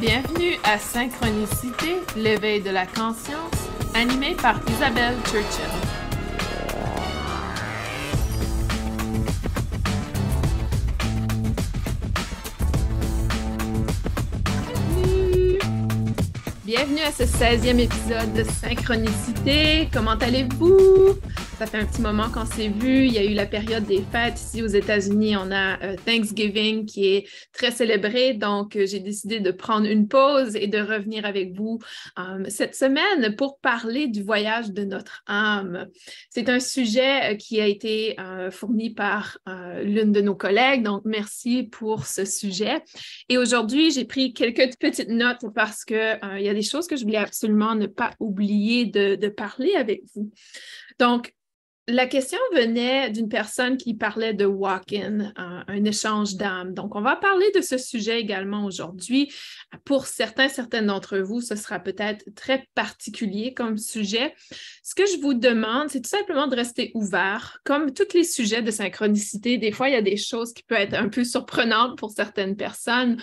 Bienvenue à Synchronicité, l'éveil de la conscience, animé par Isabelle Churchill. Bienvenue à ce 16e épisode de Synchronicité. Comment allez-vous? Ça fait un petit moment qu'on s'est vu. Il y a eu la période des fêtes ici aux États-Unis. On a Thanksgiving qui est très célébré. Donc, j'ai décidé de prendre une pause et de revenir avec vous cette semaine pour parler du voyage de notre âme. C'est un sujet qui a été fourni par l'une de nos collègues. Donc, merci pour ce sujet. Et aujourd'hui, j'ai pris quelques petites notes parce qu'il y a des choses que je voulais absolument ne pas oublier de parler avec vous. Donc, la question venait d'une personne qui parlait de walk-in, un échange d'âme. Donc, on va parler de ce sujet également aujourd'hui. Pour certaines d'entre vous, ce sera peut-être très particulier comme sujet. Ce que je vous demande, c'est tout simplement de rester ouvert. Comme tous les sujets de synchronicité, des fois, il y a des choses qui peuvent être un peu surprenantes pour certaines personnes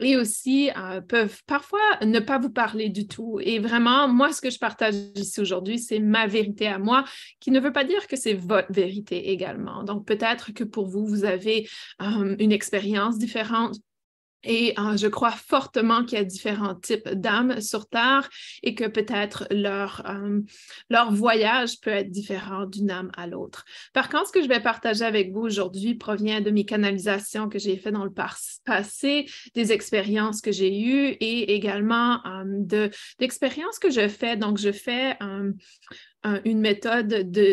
et aussi peuvent parfois ne pas vous parler du tout. Et vraiment, moi, ce que je partage ici aujourd'hui, c'est ma vérité à moi qui ne veut pas dire que c'est votre vérité également. Donc, peut-être que pour vous, vous avez une expérience différente. Et je crois fortement qu'il y a différents types d'âmes sur Terre et que peut-être leur voyage peut être différent d'une âme à l'autre. Par contre, ce que je vais partager avec vous aujourd'hui provient de mes canalisations que j'ai faites dans le passé, des expériences que j'ai eues et également d'expériences que je fais. Donc, je fais une méthode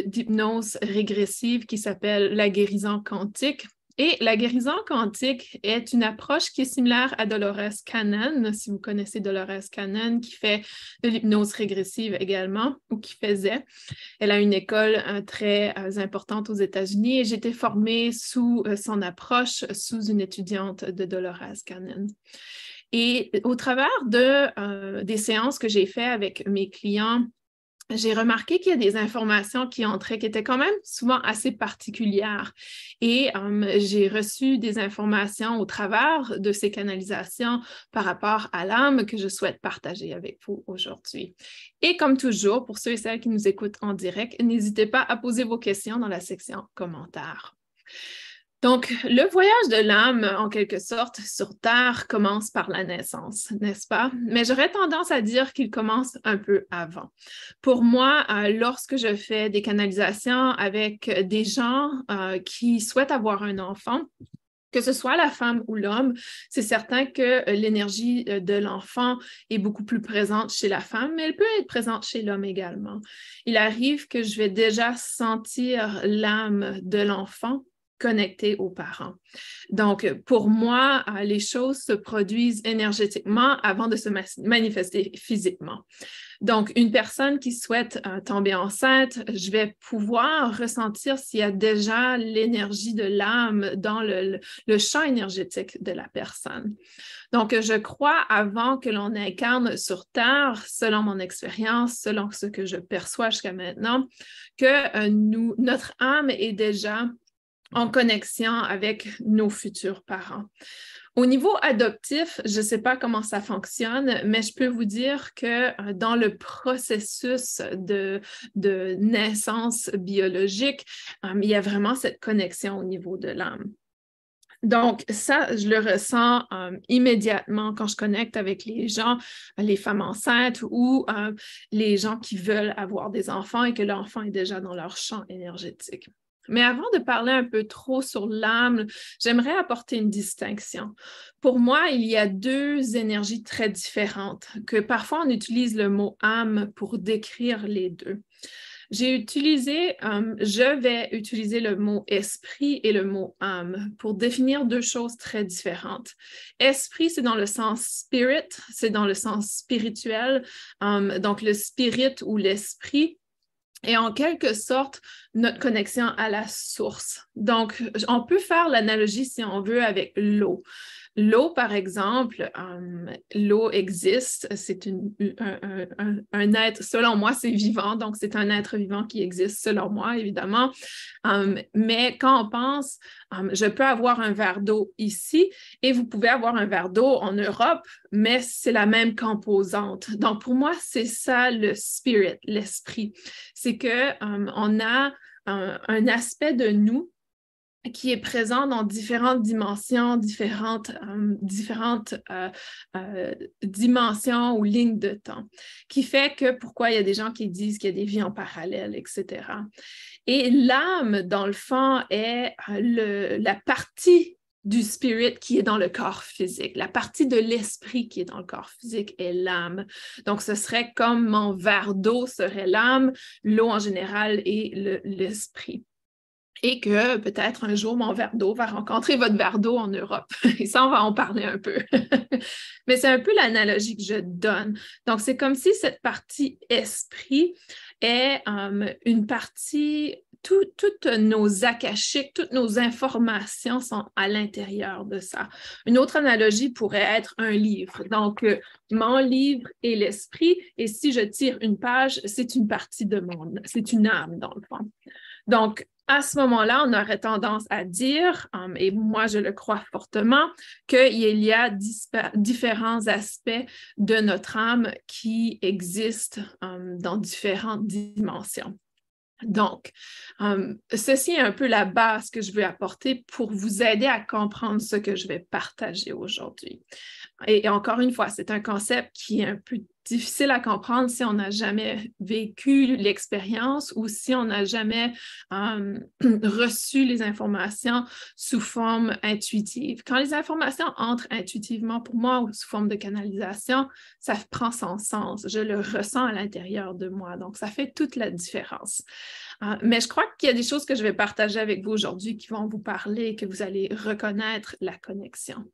d'hypnose régressive qui s'appelle la guérison quantique. Et la guérison quantique est une approche qui est similaire à Dolores Cannon, si vous connaissez Dolores Cannon, qui fait de l'hypnose régressive également, ou qui faisait. Elle a une école très importante aux États-Unis et j'ai été formée sous son approche, sous une étudiante de Dolores Cannon. Et au travers des séances que j'ai faites avec mes clients, j'ai remarqué qu'il y a des informations qui entraient qui étaient quand même souvent assez particulières et j'ai reçu des informations au travers de ces canalisations par rapport à l'âme que je souhaite partager avec vous aujourd'hui. Et comme toujours, pour ceux et celles qui nous écoutent en direct, n'hésitez pas à poser vos questions dans la section commentaires. Donc, le voyage de l'âme, en quelque sorte, sur Terre commence par la naissance, n'est-ce pas? Mais j'aurais tendance à dire qu'il commence un peu avant. Pour moi, lorsque je fais des canalisations avec des gens qui souhaitent avoir un enfant, que ce soit la femme ou l'homme, c'est certain que l'énergie de l'enfant est beaucoup plus présente chez la femme, mais elle peut être présente chez l'homme également. Il arrive que je vais déjà sentir l'âme de l'enfant connecté aux parents. Donc, pour moi, les choses se produisent énergétiquement avant de se manifester physiquement. Donc, une personne qui souhaite tomber enceinte, je vais pouvoir ressentir s'il y a déjà l'énergie de l'âme dans le champ énergétique de la personne. Donc, je crois avant que l'on incarne sur Terre, selon mon expérience, selon ce que je perçois jusqu'à maintenant, que notre âme est déjà en connexion avec nos futurs parents. Au niveau adoptif, je ne sais pas comment ça fonctionne, mais je peux vous dire que dans le processus de naissance biologique, il y a vraiment cette connexion au niveau de l'âme. Donc, ça, je le ressens immédiatement quand je connecte avec les gens, les femmes enceintes ou les gens qui veulent avoir des enfants et que l'enfant est déjà dans leur champ énergétique. Mais avant de parler un peu trop sur l'âme, j'aimerais apporter une distinction. Pour moi, il y a deux énergies très différentes, que parfois on utilise le mot « âme » pour décrire les deux. Je vais utiliser le mot « esprit » et le mot « âme » pour définir deux choses très différentes. Esprit, c'est dans le sens « spirit », c'est dans le sens spirituel, donc le « spirit » ou l'esprit. Et en quelque sorte, notre connexion à la source. Donc, on peut faire l'analogie, si on veut, avec l'eau. L'eau, par exemple, l'eau existe, c'est un être, selon moi, c'est vivant, donc c'est un être vivant qui existe, selon moi, évidemment. Mais quand on pense, je peux avoir un verre d'eau ici et vous pouvez avoir un verre d'eau en Europe, mais c'est la même composante. Donc, pour moi, c'est ça le spirit, l'esprit. C'est qu'on a un aspect de nous qui est présent dans différentes dimensions, différentes dimensions ou lignes de temps, qui fait que pourquoi il y a des gens qui disent qu'il y a des vies en parallèle, etc. Et l'âme, dans le fond, est la partie du spirit qui est dans le corps physique. La partie de l'esprit qui est dans le corps physique est l'âme. Donc, ce serait comme mon verre d'eau serait l'âme, l'eau en général et l'esprit. Et que peut-être un jour, mon verre d'eau va rencontrer votre verre d'eau en Europe. Et ça, on va en parler un peu. Mais c'est un peu l'analogie que je donne. Donc, c'est comme si cette partie esprit est une partie... Toutes nos akashiques, toutes nos informations sont à l'intérieur de ça. Une autre analogie pourrait être un livre. Donc, mon livre est l'esprit, et si je tire une page, c'est une partie de mon... C'est une âme, dans le fond. Donc, à ce moment-là, on aurait tendance à dire, et moi je le crois fortement, qu'il y a différents aspects de notre âme qui existent dans différentes dimensions. Donc, ceci est un peu la base que je veux apporter pour vous aider à comprendre ce que je vais partager aujourd'hui. Et encore une fois, c'est un concept qui est un peu difficile à comprendre si on n'a jamais vécu l'expérience ou si on n'a jamais reçu les informations sous forme intuitive. Quand les informations entrent intuitivement pour moi ou sous forme de canalisation, ça prend son sens. Je le ressens à l'intérieur de moi. Donc, ça fait toute la différence. Mais je crois qu'il y a des choses que je vais partager avec vous aujourd'hui qui vont vous parler, que vous allez reconnaître la connexion.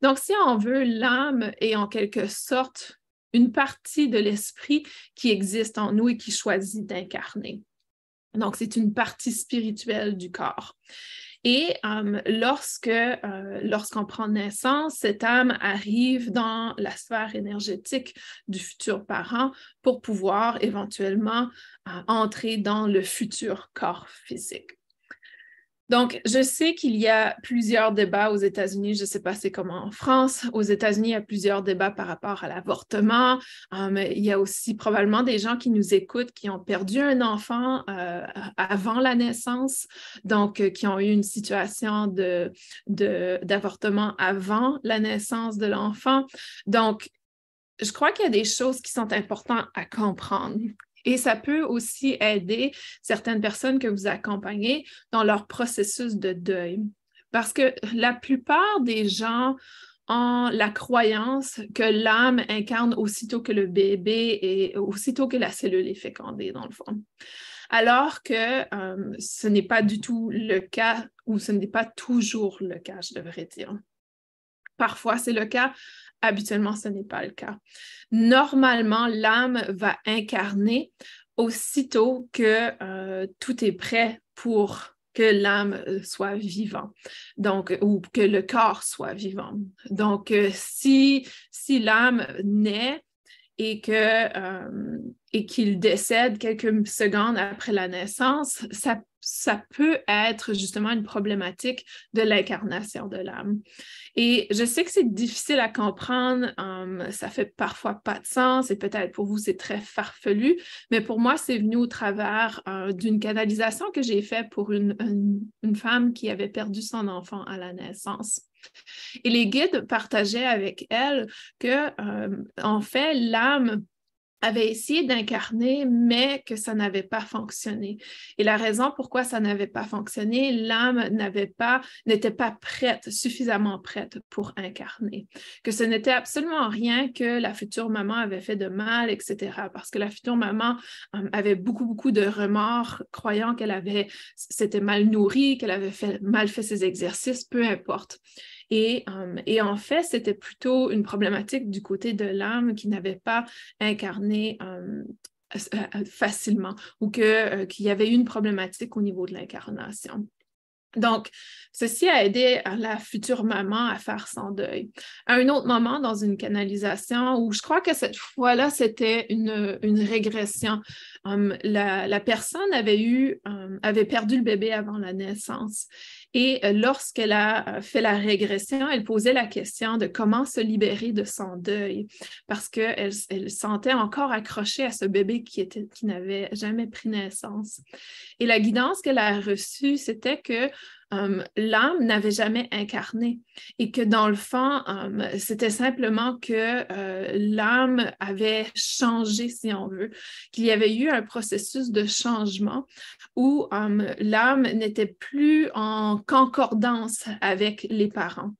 Donc, si on veut, l'âme est en quelque sorte une partie de l'esprit qui existe en nous et qui choisit d'incarner. Donc, c'est une partie spirituelle du corps. Et lorsqu'on prend naissance, cette âme arrive dans la sphère énergétique du futur parent pour pouvoir éventuellement entrer dans le futur corps physique. Donc, je sais qu'il y a plusieurs débats aux États-Unis, je ne sais pas c'est comment en France. Aux États-Unis, il y a plusieurs débats par rapport à l'avortement. Il y a aussi probablement des gens qui nous écoutent qui ont perdu un enfant avant la naissance, donc qui ont eu une situation d'avortement avant la naissance de l'enfant. Donc, je crois qu'il y a des choses qui sont importantes à comprendre. Et ça peut aussi aider certaines personnes que vous accompagnez dans leur processus de deuil. Parce que la plupart des gens ont la croyance que l'âme incarne aussitôt que le bébé et aussitôt que la cellule est fécondée, dans le fond. Alors que ce n'est pas du tout le cas, ou ce n'est pas toujours le cas, je devrais dire. Parfois, c'est le cas. Habituellement, ce n'est pas le cas. Normalement, l'âme va incarner aussitôt que tout est prêt pour que l'âme soit vivante, donc, ou que le corps soit vivant. Donc, si l'âme naît et qu'il décède quelques secondes après la naissance, ça peut être justement une problématique de l'incarnation de l'âme. Et je sais que c'est difficile à comprendre, ça fait parfois pas de sens, et peut-être pour vous c'est très farfelu, mais pour moi c'est venu au travers d'une canalisation que j'ai faite pour une femme qui avait perdu son enfant à la naissance. Et les guides partageaient avec elle que, en fait, l'âme avait essayé d'incarner, mais que ça n'avait pas fonctionné. Et la raison pourquoi ça n'avait pas fonctionné, l'âme n'était pas prête, suffisamment prête pour incarner. Que ce n'était absolument rien que la future maman avait fait de mal, etc. Parce que la future maman avait beaucoup, beaucoup de remords, croyant qu'elle s'était mal nourrie, qu'elle avait mal fait ses exercices, peu importe. Et en fait, c'était plutôt une problématique du côté de l'âme qui n'avait pas incarné facilement ou qu'il y avait une problématique au niveau de l'incarnation. Donc, ceci a aidé la future maman à faire son deuil. À un autre moment, dans une canalisation, où je crois que cette fois-là, c'était une régression. La personne avait perdu le bébé avant la naissance. Et lorsqu'elle a fait la régression, elle posait la question de comment se libérer de son deuil, parce qu'elle sentait encore accrochée à ce bébé qui n'avait jamais pris naissance. Et la guidance qu'elle a reçue, c'était que l'âme n'avait jamais incarné et que dans le fond, c'était simplement que l'âme avait changé, si on veut, qu'il y avait eu un processus de changement où l'âme n'était plus en concordance avec les parents.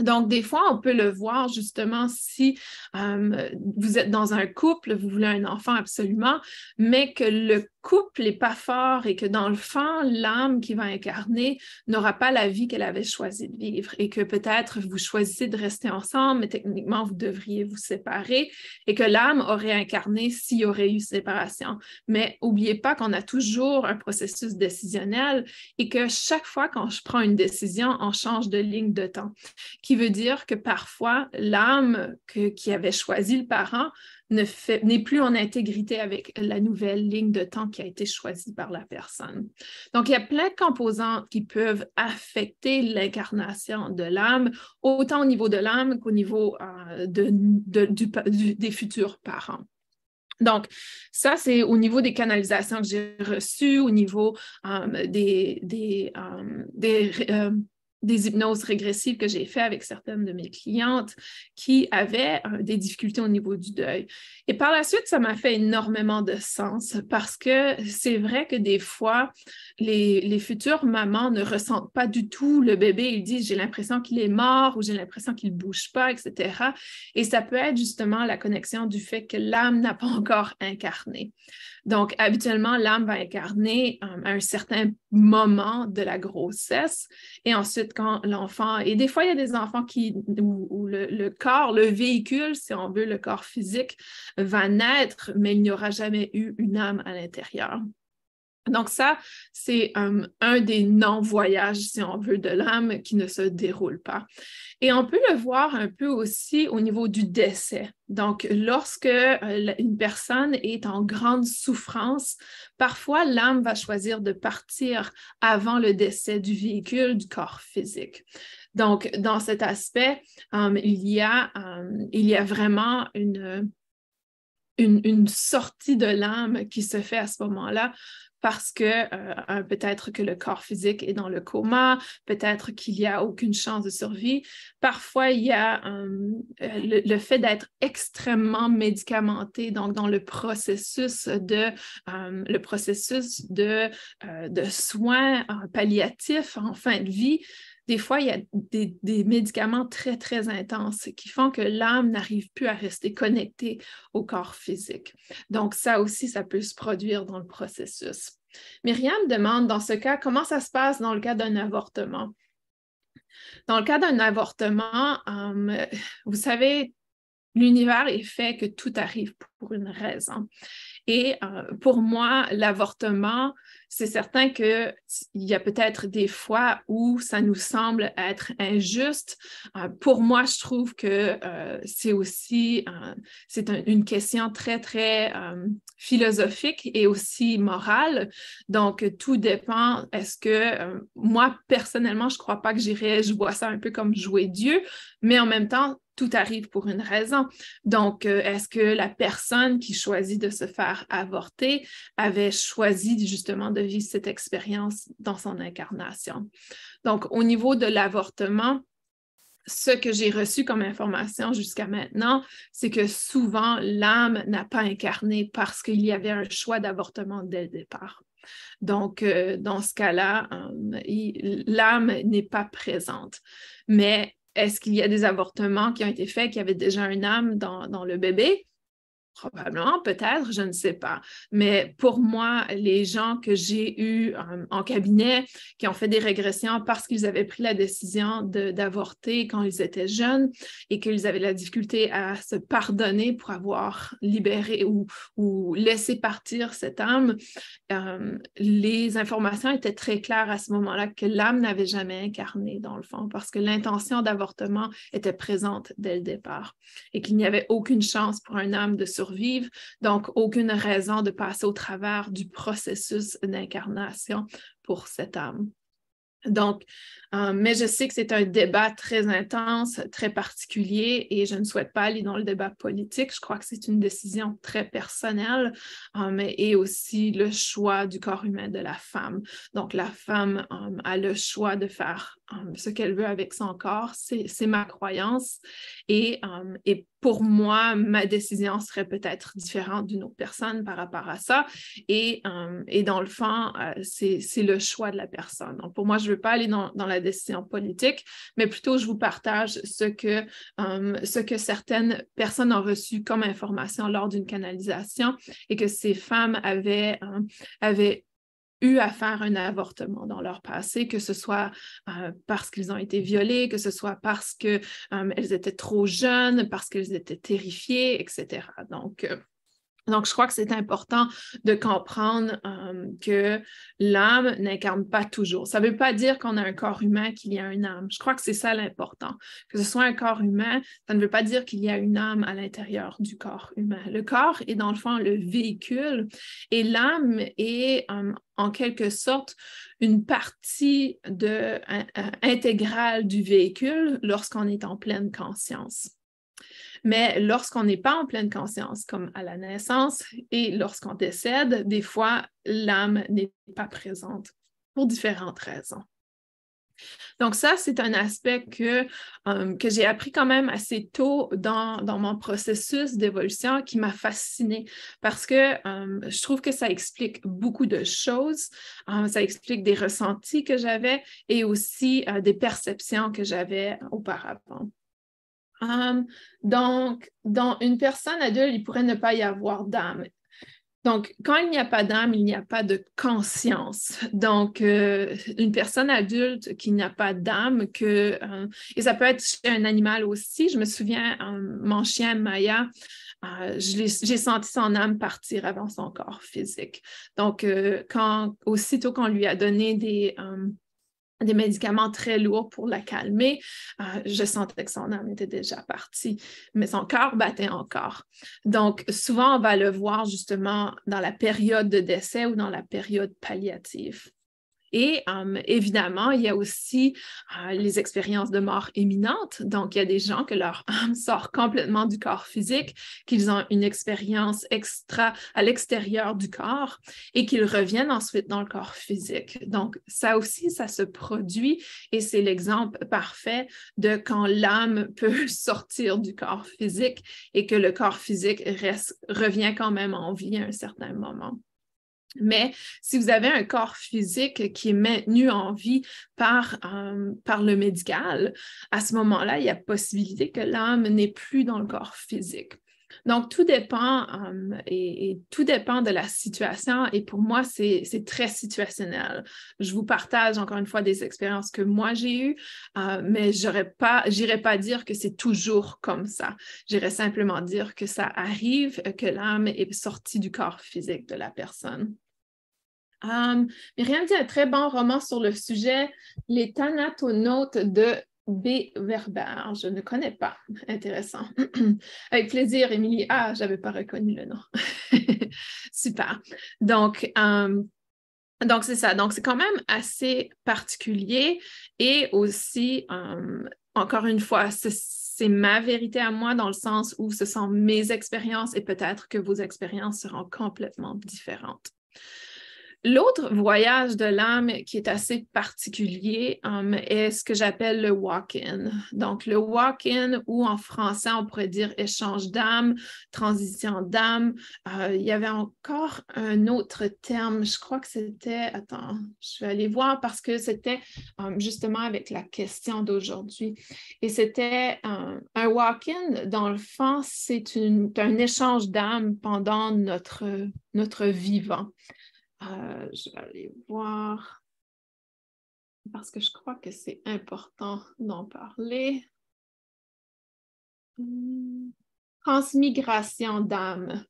Donc, des fois, on peut le voir justement si vous êtes dans un couple, vous voulez un enfant absolument, mais que le couple n'est pas fort et que dans le fond, l'âme qui va incarner n'aura pas la vie qu'elle avait choisi de vivre et que peut-être vous choisissez de rester ensemble, mais techniquement, vous devriez vous séparer et que l'âme aurait incarné s'il y aurait eu séparation. Mais n'oubliez pas qu'on a toujours un processus décisionnel et que chaque fois qu'on prend une décision, on change de ligne de temps. Qui veut dire que parfois, l'âme qui avait choisi le parent n'est plus en intégrité avec la nouvelle ligne de temps qui a été choisie par la personne. Donc, il y a plein de composantes qui peuvent affecter l'incarnation de l'âme, autant au niveau de l'âme qu'au niveau des futurs parents. Donc, ça, c'est au niveau des canalisations que j'ai reçues, au niveau des hypnoses régressives que j'ai fait avec certaines de mes clientes qui avaient des difficultés au niveau du deuil. Et par la suite, ça m'a fait énormément de sens parce que c'est vrai que des fois, les futures mamans ne ressentent pas du tout le bébé. Ils disent « j'ai l'impression qu'il est mort » ou « j'ai l'impression qu'il ne bouge pas », etc. Et ça peut être justement la connexion du fait que l'âme n'a pas encore incarné. Donc, habituellement, l'âme va incarner à un certain moment de la grossesse et ensuite, quand l'enfant, et des fois, il y a des enfants où le corps, le véhicule, si on veut, le corps physique, va naître, mais il n'y aura jamais eu une âme à l'intérieur. Donc ça, c'est un des non-voyages, si on veut, de l'âme qui ne se déroule pas. Et on peut le voir un peu aussi au niveau du décès. Donc, lorsque une personne est en grande souffrance, parfois l'âme va choisir de partir avant le décès du véhicule, du corps physique. Donc, dans cet aspect, il y a vraiment une sortie de l'âme qui se fait à ce moment-là, parce que peut-être que le corps physique est dans le coma, peut-être qu'il n'y a aucune chance de survie. Parfois, il y a le fait d'être extrêmement médicamenté, donc dans le processus de soins palliatifs en fin de vie. Des fois, il y a des médicaments très, très intenses qui font que l'âme n'arrive plus à rester connectée au corps physique. Donc, ça aussi, ça peut se produire dans le processus. Myriam demande, dans ce cas, comment ça se passe dans le cas d'un avortement? Dans le cas d'un avortement, vous savez, l'univers est fait que tout arrive pour une raison. Et pour moi, l'avortement, c'est certain qu'il y a peut-être des fois où ça nous semble être injuste. Pour moi, je trouve que c'est aussi une question très, très philosophique et aussi morale. Donc, tout dépend. Est-ce que moi, personnellement, je ne crois pas que je vois ça un peu comme jouer Dieu, mais en même temps, tout arrive pour une raison. Donc, est-ce que la personne qui choisit de se faire avorter avait choisi justement de vivre cette expérience dans son incarnation? Donc, au niveau de l'avortement, ce que j'ai reçu comme information jusqu'à maintenant, c'est que souvent, l'âme n'a pas incarné parce qu'il y avait un choix d'avortement dès le départ. Donc, dans ce cas-là, l'âme n'est pas présente. Mais est-ce qu'il y a des avortements qui ont été faits, qui avaient déjà une âme dans le bébé? Probablement, peut-être, je ne sais pas. Mais pour moi, les gens que j'ai eus en cabinet, qui ont fait des régressions parce qu'ils avaient pris la décision d'avorter quand ils étaient jeunes et qu'ils avaient de la difficulté à se pardonner pour avoir libéré ou laissé partir cette âme, les informations étaient très claires à ce moment-là que l'âme n'avait jamais incarné, dans le fond, parce que l'intention d'avortement était présente dès le départ et qu'il n'y avait aucune chance pour un âme de survivre, donc aucune raison de passer au travers du processus d'incarnation pour cette âme. Donc, mais je sais que c'est un débat très intense, très particulier, et je ne souhaite pas aller dans le débat politique. Je crois que c'est une décision très personnelle, et aussi le choix du corps humain de la femme. Donc, la femme a le choix de faire ce qu'elle veut avec son corps. C'est ma croyance, et pour moi, ma décision serait peut-être différente d'une autre personne par rapport à ça, et dans le fond, c'est le choix de la personne. Donc, pour moi, je ne veux pas aller dans la décision politique, mais plutôt je vous partage ce que certaines personnes ont reçu comme information lors d'une canalisation et que ces femmes avaient eu à faire un avortement dans leur passé, que ce soit parce qu'ils ont été violés, que ce soit parce qu'elles étaient trop jeunes, parce qu'elles étaient terrifiées, etc. Donc, je crois que c'est important de comprendre que l'âme n'incarne pas toujours. Ça ne veut pas dire qu'on a un corps humain qu'il y a une âme. Je crois que c'est ça l'important. Que ce soit un corps humain, ça ne veut pas dire qu'il y a une âme à l'intérieur du corps humain. Le corps est dans le fond le véhicule et l'âme est en quelque sorte une partie intégrale du véhicule lorsqu'on est en pleine conscience. Mais lorsqu'on n'est pas en pleine conscience, comme à la naissance, et lorsqu'on décède, des fois, l'âme n'est pas présente pour différentes raisons. Donc ça, c'est un aspect que j'ai appris quand même assez tôt dans mon processus d'évolution qui m'a fascinée parce que je trouve que ça explique beaucoup de choses. Ça explique des ressentis que j'avais et aussi des perceptions que j'avais auparavant. Donc, dans une personne adulte, il pourrait ne pas y avoir d'âme. Donc, quand il n'y a pas d'âme, il n'y a pas de conscience. Donc, une personne adulte qui n'a pas d'âme, et ça peut être chez un animal aussi. Je me souviens, mon chien Maya, j'ai senti son âme partir avant son corps physique. Donc, aussitôt qu'on lui a donné des médicaments très lourds pour la calmer, je sentais que son âme était déjà partie, mais son cœur battait encore. Donc, souvent, on va le voir justement dans la période de décès ou dans la période palliative. Et évidemment, il y a aussi les expériences de mort imminente. Donc, il y a des gens que leur âme sort complètement du corps physique, qu'ils ont une expérience extra à l'extérieur du corps et qu'ils reviennent ensuite dans le corps physique. Donc, ça aussi, ça se produit et c'est l'exemple parfait de quand l'âme peut sortir du corps physique et que le corps physique revient quand même en vie à un certain moment. Mais si vous avez un corps physique qui est maintenu en vie par le médical, à ce moment-là, il y a possibilité que l'âme n'est plus dans le corps physique. Donc, tout dépend et tout dépend de la situation et pour moi, c'est très situationnel. Je vous partage encore une fois des expériences que moi j'ai eues, mais j'irai pas dire que c'est toujours comme ça. J'irai simplement dire que ça arrive, que l'âme est sortie du corps physique de la personne. Myriam dit un très bon roman sur le sujet, « Les Thanatonautes » de B. Verber, je ne connais pas. Intéressant. Avec plaisir, Émilie. Ah, je n'avais pas reconnu le nom. Super. Donc c'est ça. Donc, c'est quand même assez particulier et aussi, encore une fois, c'est ma vérité à moi dans le sens où ce sont mes expériences et peut-être que vos expériences seront complètement différentes. L'autre voyage de l'âme qui est assez particulier est ce que j'appelle le walk-in. Donc, le walk-in, ou en français, on pourrait dire échange d'âme, transition d'âme. Il y avait encore un autre terme, je crois que c'était... Attends, je vais aller voir parce que c'était justement avec la question d'aujourd'hui. Et c'était un walk-in, dans le fond, c'est un échange d'âme pendant notre vivant. Je vais aller voir, parce que je crois que c'est important d'en parler. Transmigration d'âme.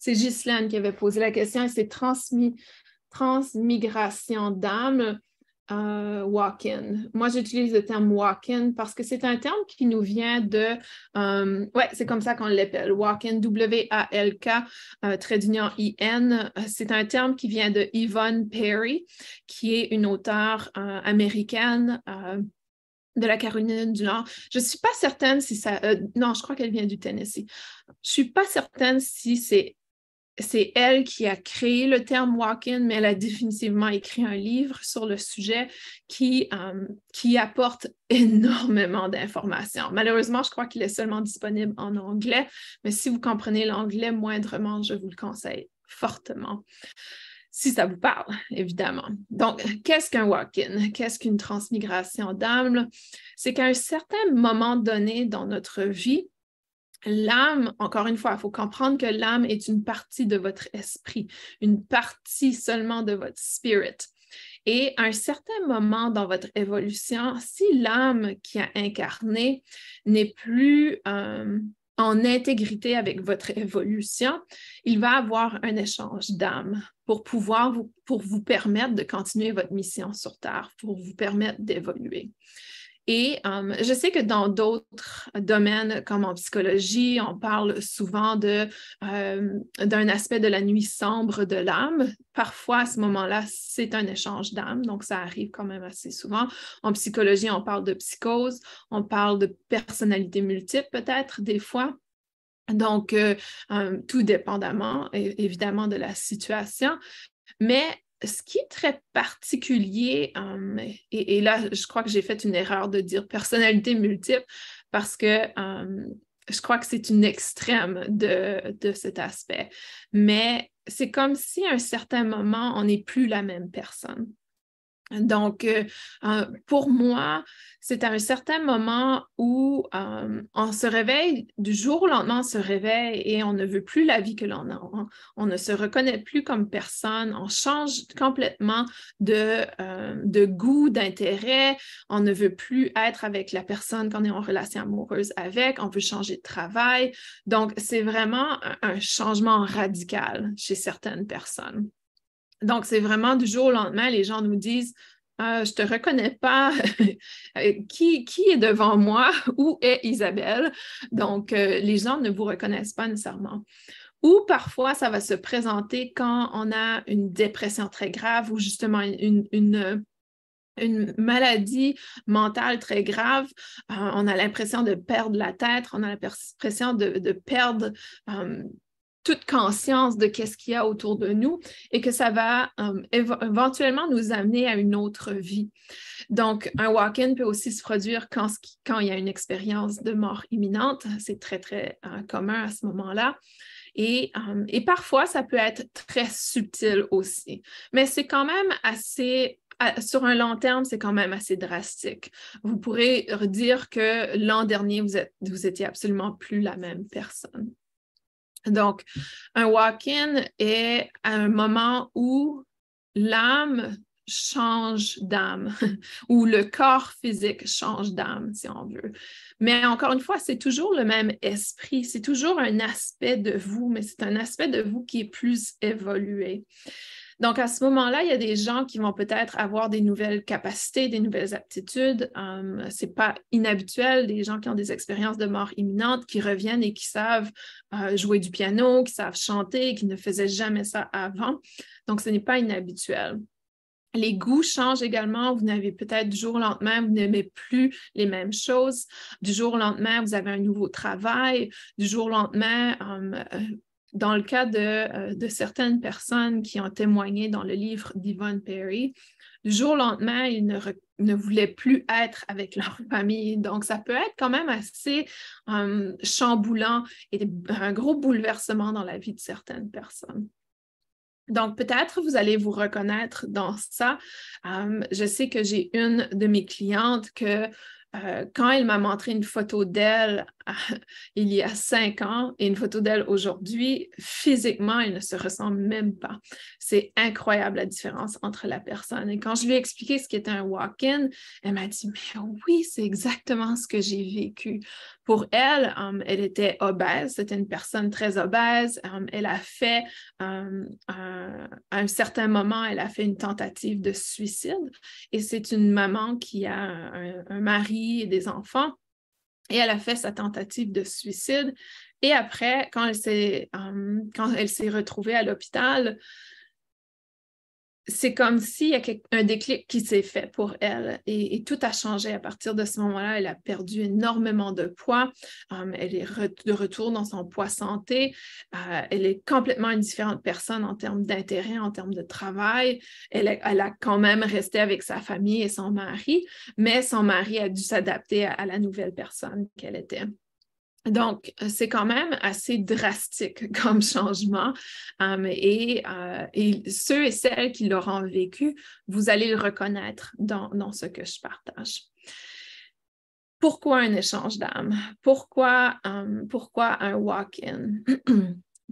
C'est Ghislaine qui avait posé la question, et c'est transmigration d'âme, walk-in. Moi, j'utilise le terme walk-in parce que c'est un terme qui nous vient de... c'est comme ça qu'on l'appelle, walk-in, W-A-L-K, trait d'union I-N. C'est un terme qui vient de Yvonne Perry, qui est une auteure américaine de la Caroline du Nord. Je ne suis pas certaine si ça... non, je crois qu'elle vient du Tennessee. Je ne suis pas certaine si c'est elle qui a créé le terme walk-in, mais elle a définitivement écrit un livre sur le sujet qui apporte énormément d'informations. Malheureusement, je crois qu'il est seulement disponible en anglais, mais si vous comprenez l'anglais moindrement, je vous le conseille fortement. Si ça vous parle, évidemment. Donc, qu'est-ce qu'un walk-in? Qu'est-ce qu'une transmigration d'âme? C'est qu'à un certain moment donné dans notre vie, l'âme, encore une fois, il faut comprendre que l'âme est une partie de votre esprit, une partie seulement de votre spirit. Et à un certain moment dans votre évolution, si l'âme qui a incarné n'est plus en intégrité avec votre évolution, il va avoir un échange d'âme pour vous permettre de continuer votre mission sur Terre, pour vous permettre d'évoluer. Et je sais que dans d'autres domaines, comme en psychologie, on parle souvent d'un aspect de la nuit sombre de l'âme. Parfois, à ce moment-là, c'est un échange d'âme, donc ça arrive quand même assez souvent. En psychologie, on parle de psychose, on parle de personnalité multiple peut-être des fois. Donc, tout dépendamment, évidemment, de la situation. Mais ce qui est très particulier, et là, je crois que j'ai fait une erreur de dire personnalité multiple parce que je crois que c'est une extrême de cet aspect. Mais c'est comme si à un certain moment, on n'est plus la même personne. Donc, pour moi, c'est à un certain moment où on se réveille, du jour au lendemain, on se réveille et on ne veut plus la vie que l'on a. On ne se reconnaît plus comme personne, on change complètement de goût, d'intérêt, on ne veut plus être avec la personne qu'on est en relation amoureuse avec, on veut changer de travail. Donc, c'est vraiment un changement radical chez certaines personnes. Donc, c'est vraiment du jour au lendemain, les gens nous disent je te reconnais pas, qui est devant moi, où est Isabelle? Donc, les gens ne vous reconnaissent pas nécessairement. Ou parfois, ça va se présenter quand on a une dépression très grave ou justement une maladie mentale très grave. On a l'impression de perdre la tête, on a l'impression de perdre... toute conscience de qu'est-ce qu'il y a autour de nous et que ça va éventuellement nous amener à une autre vie. Donc, un walk-in peut aussi se produire quand il y a une expérience de mort imminente. C'est très, très commun à ce moment-là. Et parfois, ça peut être très subtil aussi. Mais c'est quand même assez... Sur un long terme, c'est quand même assez drastique. Vous pourrez dire que l'an dernier, vous étiez absolument plus la même personne. Donc, un walk-in est un moment où l'âme change d'âme, où le corps physique change d'âme, si on veut. Mais encore une fois, c'est toujours le même esprit, c'est toujours un aspect de vous, mais c'est un aspect de vous qui est plus évolué. Donc, à ce moment-là, il y a des gens qui vont peut-être avoir des nouvelles capacités, des nouvelles aptitudes. Ce n'est pas inhabituel, des gens qui ont des expériences de mort imminente, qui reviennent et qui savent jouer du piano, qui savent chanter, qui ne faisaient jamais ça avant. Donc, ce n'est pas inhabituel. Les goûts changent également. Vous n'avez peut-être du jour au lendemain, vous n'aimez plus les mêmes choses. Du jour au lendemain, vous avez un nouveau travail. Du jour au lendemain... Dans le cas de certaines personnes qui ont témoigné dans le livre d'Yvonne Perry, du jour au lendemain, ils ne voulaient plus être avec leur famille. Donc, ça peut être quand même assez chamboulant et un gros bouleversement dans la vie de certaines personnes. Donc, peut-être vous allez vous reconnaître dans ça. Je sais que j'ai une de mes clientes que quand elle m'a montré une photo d'elle il y a 5 ans et une photo d'elle aujourd'hui, physiquement, elle ne se ressemble même pas. C'est incroyable la différence entre la personne. Et quand je lui ai expliqué ce qu'était un walk-in, elle m'a dit « Mais oui, c'est exactement ce que j'ai vécu. » Pour elle, elle était obèse, c'était une personne très obèse. Elle a fait, à un certain moment, elle a fait une tentative de suicide. Et c'est une maman qui a un mari et des enfants. Et elle a fait sa tentative de suicide. Et après, quand elle s'est retrouvée à l'hôpital, c'est comme s'il y a un déclic qui s'est fait pour elle et tout a changé. À partir de ce moment-là, elle a perdu énormément de poids. Elle est de retour dans son poids santé. Elle est complètement une différente personne en termes d'intérêt, en termes de travail. Elle a quand même resté avec sa famille et son mari, mais son mari a dû s'adapter à la nouvelle personne qu'elle était. Donc, c'est quand même assez drastique comme changement et ceux et celles qui l'auront vécu, vous allez le reconnaître dans ce que je partage. Pourquoi un échange d'âme? Pourquoi un walk-in?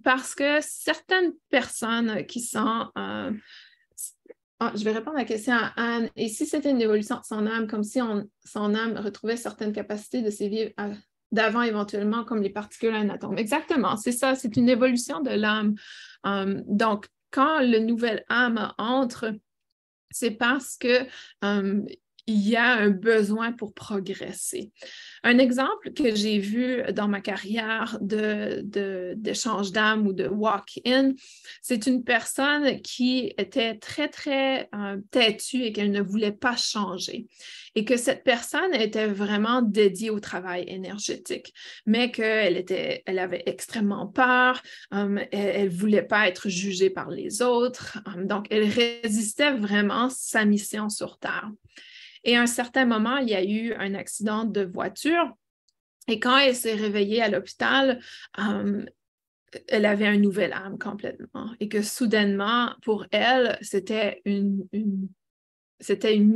Parce que certaines personnes qui sont... je vais répondre à la question à Anne. Et si c'était une évolution de son âme, comme si son âme retrouvait certaines capacités de ses vivres d'avant éventuellement, comme les particules à un atome. Exactement, c'est ça, c'est une évolution de l'âme. Donc, quand le nouvel âme entre, c'est parce que il y a un besoin pour progresser. Un exemple que j'ai vu dans ma carrière d'échange d'âme ou de walk-in, c'est une personne qui était très, très têtue et qu'elle ne voulait pas changer. Et que cette personne était vraiment dédiée au travail énergétique, mais qu'elle avait extrêmement peur, elle ne voulait pas être jugée par les autres. Donc, elle résistait vraiment à sa mission sur Terre. Et à un certain moment, il y a eu un accident de voiture. Et quand elle s'est réveillée à l'hôpital, elle avait un nouvel âme complètement. Et que soudainement, pour elle, c'était une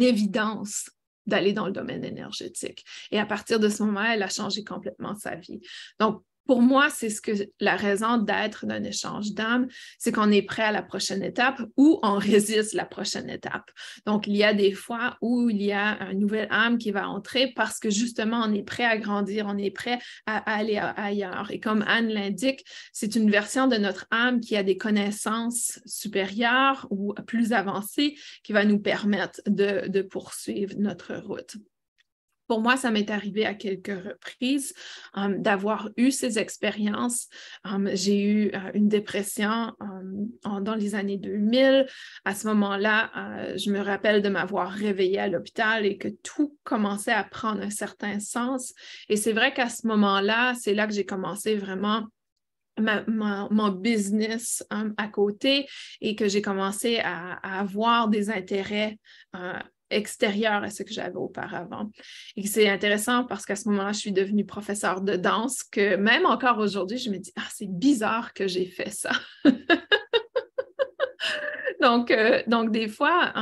évidence d'aller dans le domaine énergétique. Et à partir de ce moment, elle a changé complètement sa vie. Donc, pour moi, c'est la raison d'être d'un échange d'âme, c'est qu'on est prêt à la prochaine étape ou on résiste la prochaine étape. Donc, il y a des fois où il y a un nouvel âme qui va entrer parce que justement, on est prêt à grandir, on est prêt à aller ailleurs. Et comme Anne l'indique, c'est une version de notre âme qui a des connaissances supérieures ou plus avancées qui va nous permettre de poursuivre notre route. Pour moi, ça m'est arrivé à quelques reprises d'avoir eu ces expériences. J'ai eu une dépression dans les années 2000. À ce moment-là, je me rappelle de m'avoir réveillée à l'hôpital et que tout commençait à prendre un certain sens. Et c'est vrai qu'à ce moment-là, c'est là que j'ai commencé vraiment mon business à côté et que j'ai commencé à avoir des intérêts extérieure à ce que j'avais auparavant. Et c'est intéressant parce qu'à ce moment-là, je suis devenue professeure de danse, que même encore aujourd'hui, je me dis « Ah, c'est bizarre que j'ai fait ça! » donc, des fois,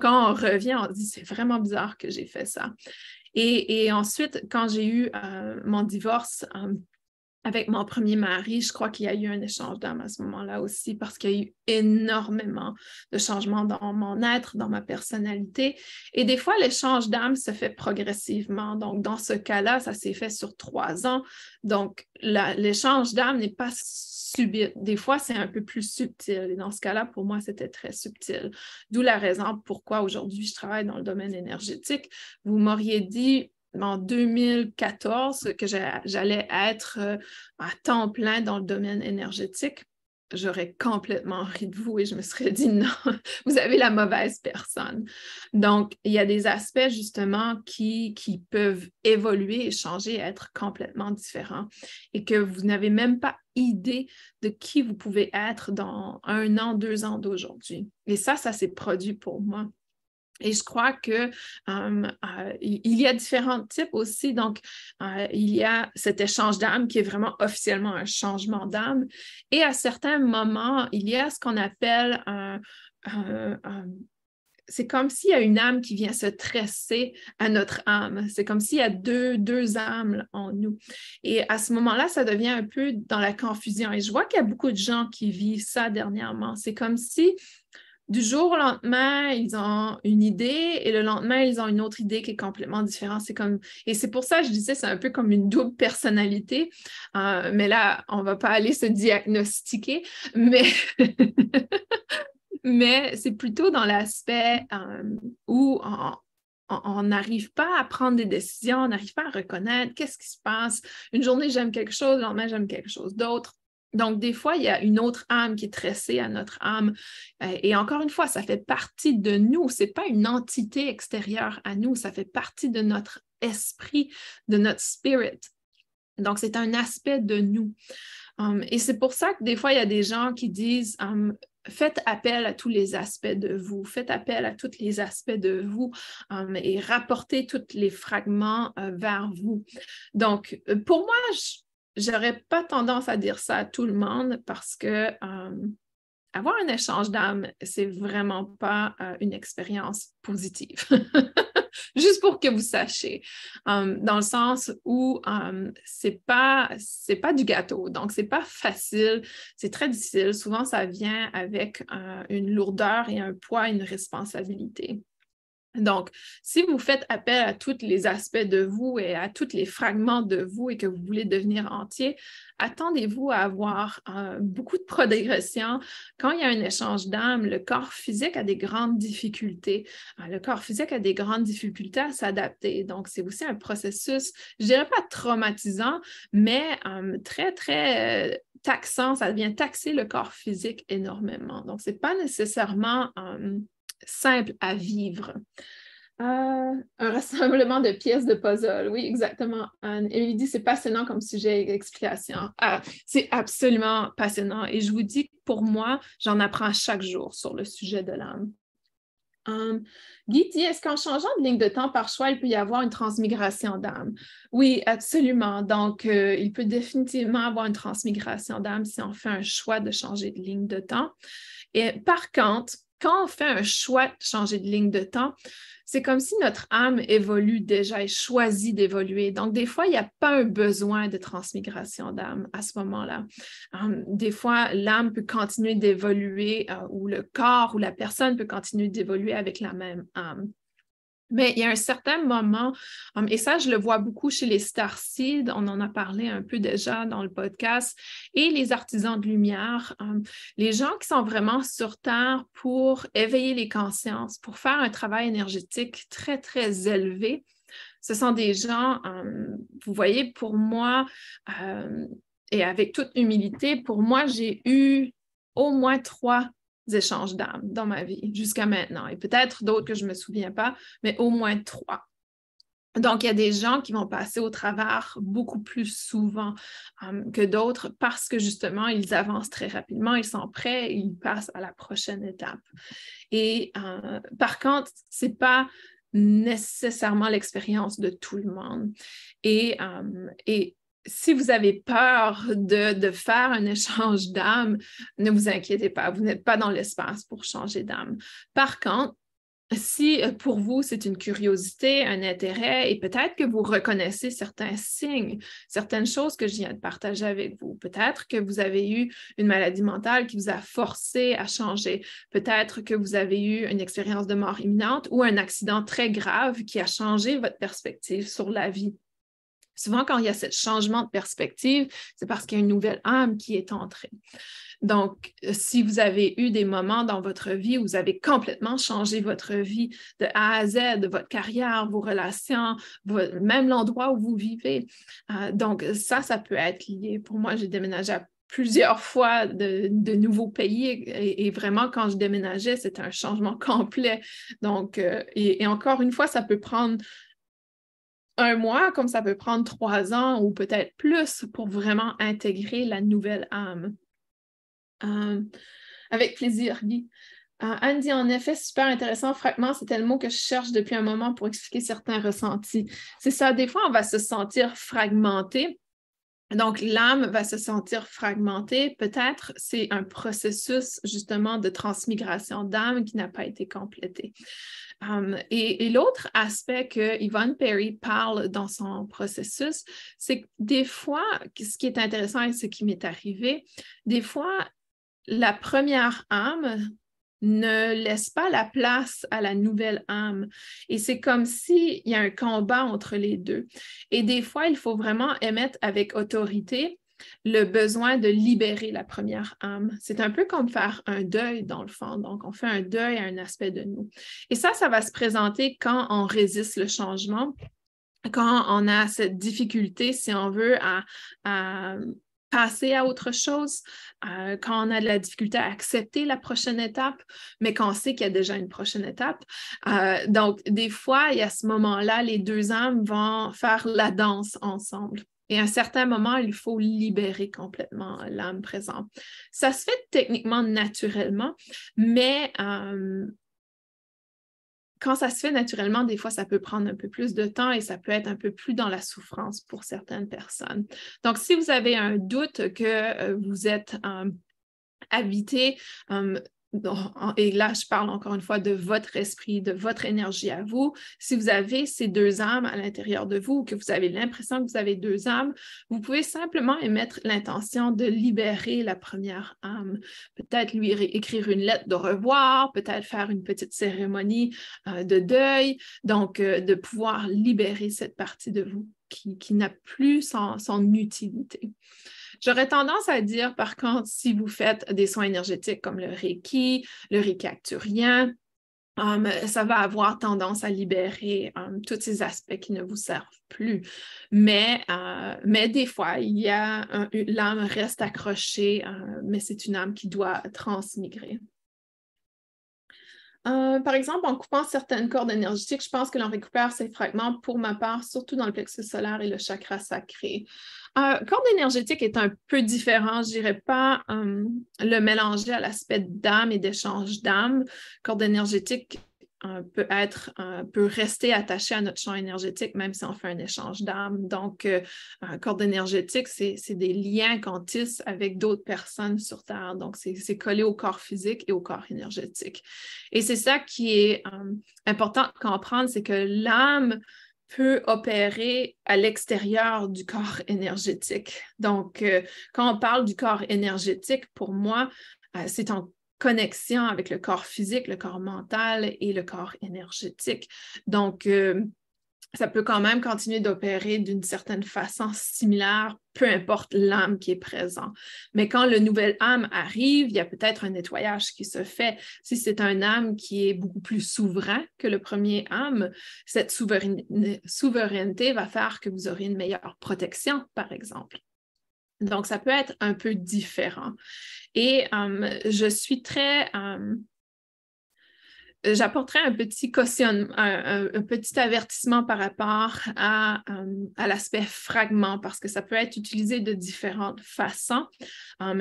quand on revient, on se dit « C'est vraiment bizarre que j'ai fait ça! » Et ensuite, quand j'ai eu mon divorce, avec mon premier mari, je crois qu'il y a eu un échange d'âme à ce moment-là aussi parce qu'il y a eu énormément de changements dans mon être, dans ma personnalité. Et des fois, l'échange d'âme se fait progressivement. Donc, dans ce cas-là, ça s'est fait sur 3 ans. Donc, l'échange d'âme n'est pas subit. Des fois, c'est un peu plus subtil. Et dans ce cas-là, pour moi, c'était très subtil. D'où la raison pourquoi aujourd'hui, je travaille dans le domaine énergétique. Vous m'auriez dit en 2014 que j'allais être à temps plein dans le domaine énergétique. j'aurais complètement ri de vous et je me serais dit non, vous avez la mauvaise personne. Donc, il y a des aspects justement qui peuvent évoluer et changer, être complètement différents et que vous n'avez même pas idée de qui vous pouvez être dans 1 an, 2 ans d'aujourd'hui. Et ça s'est produit pour moi. Et je crois que il y a différents types aussi. Donc, il y a cet échange d'âme qui est vraiment officiellement un changement d'âme. Et à certains moments, il y a ce qu'on appelle c'est comme s'il y a une âme qui vient se tresser à notre âme. C'est comme s'il y a deux âmes en nous. Et à ce moment-là, ça devient un peu dans la confusion. Et je vois qu'il y a beaucoup de gens qui vivent ça dernièrement. C'est comme si... Du jour au lendemain, ils ont une idée et le lendemain, ils ont une autre idée qui est complètement différente. C'est comme... Et c'est pour ça que je disais, c'est un peu comme une double personnalité. Mais là, on ne va pas aller se diagnostiquer, mais, mais c'est plutôt dans l'aspect où on n'arrive pas à prendre des décisions, on n'arrive pas à reconnaître qu'est-ce qui se passe. Une journée, j'aime quelque chose, le lendemain, j'aime quelque chose d'autre. Donc, des fois, il y a une autre âme qui est tressée à notre âme. Et encore une fois, ça fait partie de nous. Ce n'est pas une entité extérieure à nous. Ça fait partie de notre esprit, de notre spirit. Donc, c'est un aspect de nous. Et c'est pour ça que des fois, il y a des gens qui disent... Faites appel à tous les aspects de vous, faites appel à tous les aspects de vous et rapportez tous les fragments vers vous. Donc, pour moi, j'aurais pas tendance à dire ça à tout le monde parce que avoir un échange d'âme, c'est vraiment pas une expérience positive. Juste pour que vous sachiez, dans le sens où c'est pas du gâteau, donc c'est pas facile, c'est très difficile. Souvent, ça vient avec une lourdeur et un poids, une responsabilité. Donc, si vous faites appel à tous les aspects de vous et à tous les fragments de vous et que vous voulez devenir entier, attendez-vous à avoir beaucoup de progression. Quand il y a un échange d'âme, le corps physique a des grandes difficultés. Le corps physique a des grandes difficultés à s'adapter. Donc, c'est aussi un processus, je dirais pas traumatisant, mais très, très... taxant. Ça vient taxer le corps physique énormément. Donc, c'est pas nécessairement... simple à vivre. Un rassemblement de pièces de puzzle. Oui, exactement, Anne. Et il dit, c'est passionnant comme sujet et explication. Ah, c'est absolument passionnant. Et je vous dis que pour moi, j'en apprends chaque jour sur le sujet de l'âme. Guy dit, est-ce qu'en changeant de ligne de temps par choix, il peut y avoir une transmigration d'âme? Oui, absolument. Donc, il peut définitivement avoir une transmigration d'âme si on fait un choix de changer de ligne de temps. Et par contre, quand on fait un choix de changer de ligne de temps, c'est comme si notre âme évolue déjà et choisit d'évoluer. Donc, des fois, il n'y a pas un besoin de transmigration d'âme à ce moment-là. Des fois, l'âme peut continuer d'évoluer ou le corps ou la personne peut continuer d'évoluer avec la même âme. Mais il y a un certain moment, et ça, je le vois beaucoup chez les starseeds, on en a parlé un peu déjà dans le podcast, et les artisans de lumière, les gens qui sont vraiment sur Terre pour éveiller les consciences, pour faire un travail énergétique très, très élevé. Ce sont des gens, vous voyez, pour moi, et avec toute humilité, pour moi, j'ai eu au moins 3 échanges d'âme dans ma vie jusqu'à maintenant et peut-être d'autres que je ne me souviens pas, mais au moins 3. Donc, il y a des gens qui vont passer au travers beaucoup plus souvent que d'autres parce que justement, ils avancent très rapidement, ils sont prêts, ils passent à la prochaine étape. Et par contre, ce n'est pas nécessairement l'expérience de tout le monde. Et si vous avez peur de faire un échange d'âme, ne vous inquiétez pas, vous n'êtes pas dans l'espace pour changer d'âme. Par contre, si pour vous, c'est une curiosité, un intérêt, et peut-être que vous reconnaissez certains signes, certaines choses que je viens de partager avec vous. Peut-être que vous avez eu une maladie mentale qui vous a forcé à changer. Peut-être que vous avez eu une expérience de mort imminente ou un accident très grave qui a changé votre perspective sur la vie. Souvent, quand il y a ce changement de perspective, c'est parce qu'il y a une nouvelle âme qui est entrée. Donc, si vous avez eu des moments dans votre vie où vous avez complètement changé votre vie de A à Z, de votre carrière, vos relations, même l'endroit où vous vivez, donc ça peut être lié. Pour moi, j'ai déménagé à plusieurs fois de nouveaux pays et vraiment quand je déménageais, c'était un changement complet. Donc, et encore une fois, ça peut prendre 1 mois, comme ça peut prendre 3 ans ou peut-être plus pour vraiment intégrer la nouvelle âme. Avec plaisir, Guy. Anne dit, en effet, super intéressant, fragment, c'était le mot que je cherche depuis un moment pour expliquer certains ressentis. C'est ça, des fois, on va se sentir fragmenté. Donc, l'âme va se sentir fragmentée. Peut-être c'est un processus, justement, de transmigration d'âme qui n'a pas été complété. Et l'autre aspect que Yvonne Perry parle dans son processus, c'est que des fois, ce qui est intéressant et ce qui m'est arrivé, des fois, la première âme ne laisse pas la place à la nouvelle âme. Et c'est comme s'il y a un combat entre les deux. Et des fois, il faut vraiment émettre avec autorité le besoin de libérer la première âme. C'est un peu comme faire un deuil dans le fond. Donc, on fait un deuil à un aspect de nous. Et ça, ça va se présenter quand on résiste le changement, quand on a cette difficulté, si on veut, à passer à autre chose, quand on a de la difficulté à accepter la prochaine étape, mais qu'on sait qu'il y a déjà une prochaine étape. Donc, des fois, il y a ce moment-là, les deux âmes vont faire la danse ensemble. Et à un certain moment, il faut libérer complètement l'âme présente. Ça se fait techniquement naturellement, mais quand ça se fait naturellement, des fois, ça peut prendre un peu plus de temps et ça peut être un peu plus dans la souffrance pour certaines personnes. Donc, si vous avez un doute que vous êtes habité, et là, je parle encore une fois de votre esprit, de votre énergie à vous, si vous avez ces deux âmes à l'intérieur de vous ou que vous avez l'impression que vous avez deux âmes, vous pouvez simplement émettre l'intention de libérer la première âme. Peut-être lui écrire une lettre de revoir, peut-être faire une petite cérémonie de deuil, donc de pouvoir libérer cette partie de vous qui n'a plus son utilité. J'aurais tendance à dire, par contre, si vous faites des soins énergétiques comme le Reiki acturien, ça va avoir tendance à libérer tous ces aspects qui ne vous servent plus. Mais des fois, l'âme reste accrochée, mais c'est une âme qui doit transmigrer. Par exemple, en coupant certaines cordes énergétiques, je pense que l'on récupère ces fragments, pour ma part, surtout dans le plexus solaire et le chakra sacré. Corde énergétique est un peu différent, je dirais pas le mélanger à l'aspect d'âme et d'échange d'âme. Corde énergétique peut rester attaché à notre champ énergétique, même si on fait un échange d'âme. Donc, corde énergétique, c'est des liens qu'on tisse avec d'autres personnes sur Terre. Donc, c'est collé au corps physique et au corps énergétique. Et c'est ça qui est important de comprendre, c'est que l'âme peut opérer à l'extérieur du corps énergétique. Donc, quand on parle du corps énergétique, pour moi, c'est en connexion avec le corps physique, le corps mental et le corps énergétique. Donc, ça peut quand même continuer d'opérer d'une certaine façon similaire, peu importe l'âme qui est présente. Mais quand le nouvel âme arrive, il y a peut-être un nettoyage qui se fait. Si c'est un âme qui est beaucoup plus souverain que le premier âme, cette souveraineté va faire que vous aurez une meilleure protection, par exemple. Donc, ça peut être un peu différent. Et je suis très... J'apporterai un petit cautionnement, un petit avertissement par rapport à l'aspect fragment, parce que ça peut être utilisé de différentes façons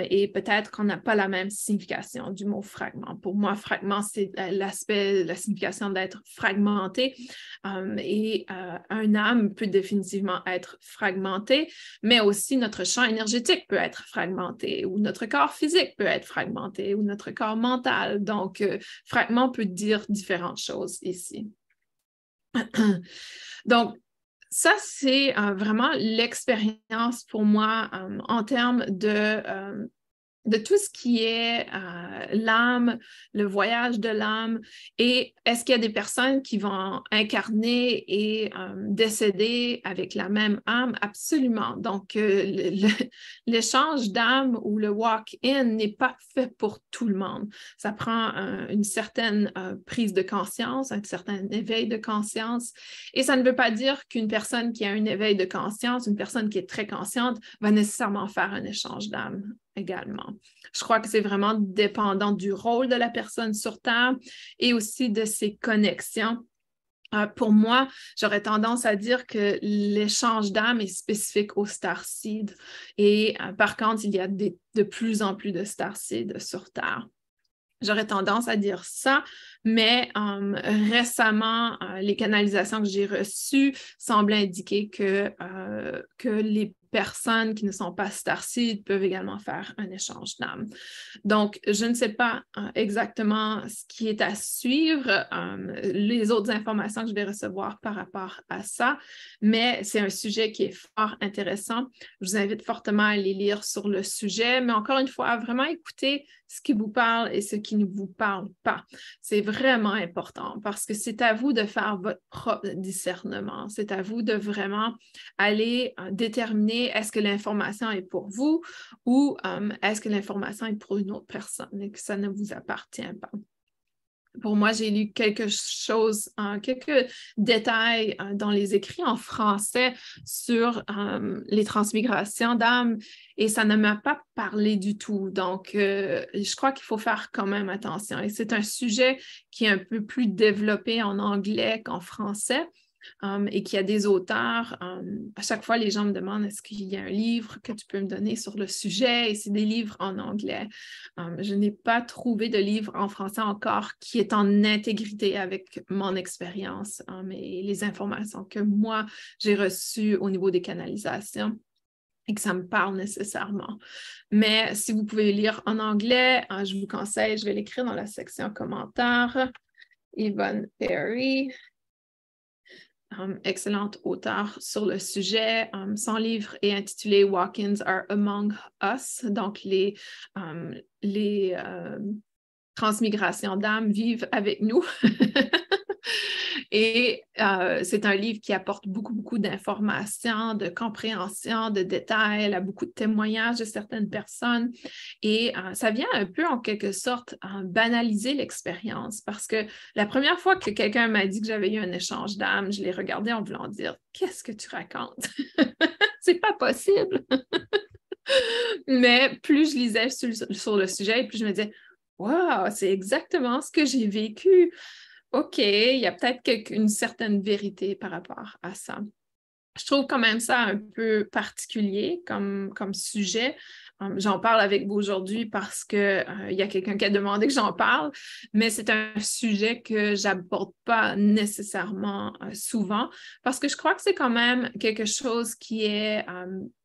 et peut-être qu'on n'a pas la même signification du mot fragment. Pour moi, fragment, c'est la signification d'être fragmenté et un âme peut définitivement être fragmentée, mais aussi notre champ énergétique peut être fragmenté ou notre corps physique peut être fragmenté ou notre corps mental. Donc, fragment peut dire différentes choses ici. Donc, ça, c'est vraiment l'expérience pour moi en termes de tout ce qui est l'âme, le voyage de l'âme, et est-ce qu'il y a des personnes qui vont incarner et décéder avec la même âme? Absolument. Donc, l'échange d'âme ou le walk-in n'est pas fait pour tout le monde. Ça prend une certaine prise de conscience, un certain éveil de conscience, et ça ne veut pas dire qu'une personne qui a un éveil de conscience, une personne qui est très consciente, va nécessairement faire un échange d'âme. également. Je crois que c'est vraiment dépendant du rôle de la personne sur Terre et aussi de ses connexions. Pour moi, j'aurais tendance à dire que l'échange d'âme est spécifique aux starseeds et par contre, il y a de plus en plus de starseeds sur Terre. J'aurais tendance à dire ça, mais récemment, les canalisations que j'ai reçues semblent indiquer que les personnes qui ne sont pas starseeds peuvent également faire un échange d'âme. Donc, je ne sais pas exactement ce qui est à suivre, les autres informations que je vais recevoir par rapport à ça, mais c'est un sujet qui est fort intéressant. Je vous invite fortement à aller lire sur le sujet, mais encore une fois, à vraiment écouter ce qui vous parle et ce qui ne vous parle pas. C'est vraiment important parce que c'est à vous de faire votre propre discernement. C'est à vous de vraiment aller déterminer est-ce que l'information est pour vous ou est-ce que l'information est pour une autre personne et que ça ne vous appartient pas. Pour moi, j'ai lu quelques détails dans les écrits en français sur les transmigrations d'âme et ça ne m'a pas parlé du tout. Donc, je crois qu'il faut faire quand même attention. Et c'est un sujet qui est un peu plus développé en anglais qu'en français. Et qu'il y a des auteurs, à chaque fois les gens me demandent est-ce qu'il y a un livre que tu peux me donner sur le sujet et c'est des livres en anglais. Je n'ai pas trouvé de livre en français encore qui est en intégrité avec mon expérience et les informations que moi j'ai reçues au niveau des canalisations. Et que ça me parle nécessairement. Mais si vous pouvez lire en anglais, je vous conseille, je vais l'écrire dans la section commentaires. Yvonne Perry. Excellente auteure sur le sujet. Son livre est intitulé « Walkins are among us », donc les transmigrations d'âme vivent avec nous. Et c'est un livre qui apporte beaucoup, beaucoup d'informations, de compréhension, de détails. Elle a beaucoup de témoignages de certaines personnes. Et ça vient un peu, en quelque sorte, banaliser l'expérience. Parce que la première fois que quelqu'un m'a dit que j'avais eu un échange d'âme, je l'ai regardé en voulant dire « Qu'est-ce que tu racontes? C'est pas possible! » Mais plus je lisais sur le sujet, plus je me disais « Wow, c'est exactement ce que j'ai vécu! » OK, il y a peut-être une certaine vérité par rapport à ça. Je trouve quand même ça un peu particulier comme sujet. J'en parle avec vous aujourd'hui parce qu'il y a quelqu'un qui a demandé que j'en parle, mais c'est un sujet que j'aborde pas nécessairement souvent parce que je crois que c'est quand même quelque chose qui est